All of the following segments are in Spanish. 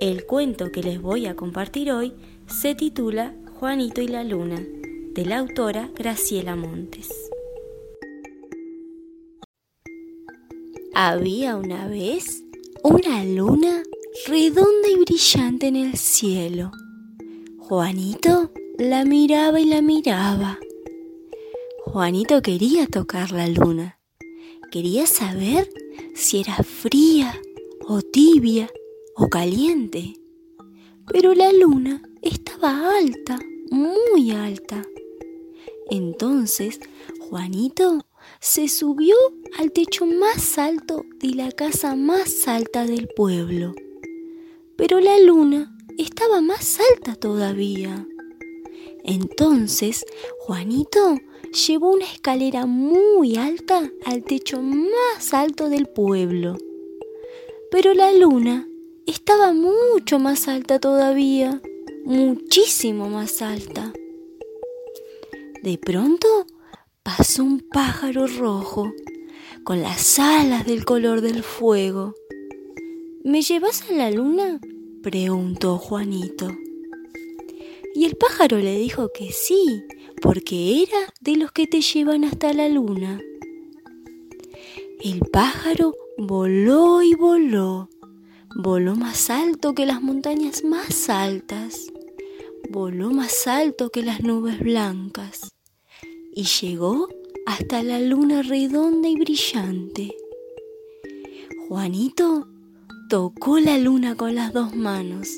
El cuento que les voy a compartir hoy se titula Juanito y la Luna, de la autora Graciela Montes. Había una vez una luna redonda y brillante en el cielo. Juanito la miraba y la miraba. Juanito quería tocar la luna. Quería saber si era fría o tibia o caliente. Pero la luna estaba alta, muy alta. Entonces Juanito se subió al techo más alto de la casa más alta del pueblo. Pero la luna estaba más alta todavía. Entonces Juanito llevó una escalera muy alta al techo más alto del pueblo. Pero la luna estaba mucho más alta todavía, muchísimo más alta. De pronto pasó un pájaro rojo, con las alas del color del fuego. ¿Me llevas a la luna?, preguntó Juanito. Y el pájaro le dijo que sí, porque era de los que te llevan hasta la luna. El pájaro voló y voló. Voló más alto que las montañas más altas. Voló más alto que las nubes blancas. Y llegó hasta la luna redonda y brillante. Juanito tocó la luna con las dos manos,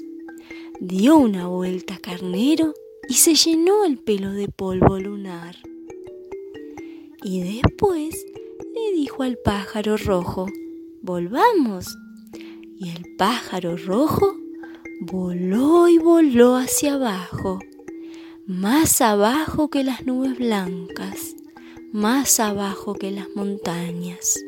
dio una vuelta carnero y se llenó el pelo de polvo lunar. Y después le dijo al pájaro rojo, «Volvamos». Y el pájaro rojo voló y voló hacia abajo. Más abajo que las nubes blancas, más abajo que las montañas.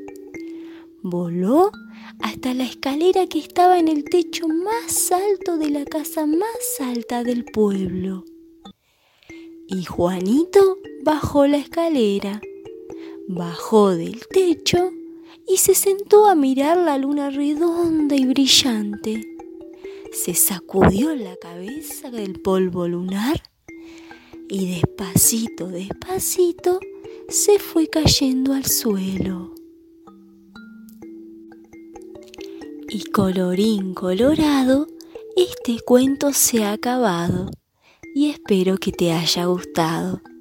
Voló hasta la escalera que estaba en el techo más alto de la casa más alta del pueblo. Y Juanito bajó la escalera, bajó del techo y se sentó a mirar la luna redonda y brillante. Se sacudió la cabeza del polvo lunar y despacito, despacito, se fue cayendo al suelo. Y colorín colorado, este cuento se ha acabado y espero que te haya gustado.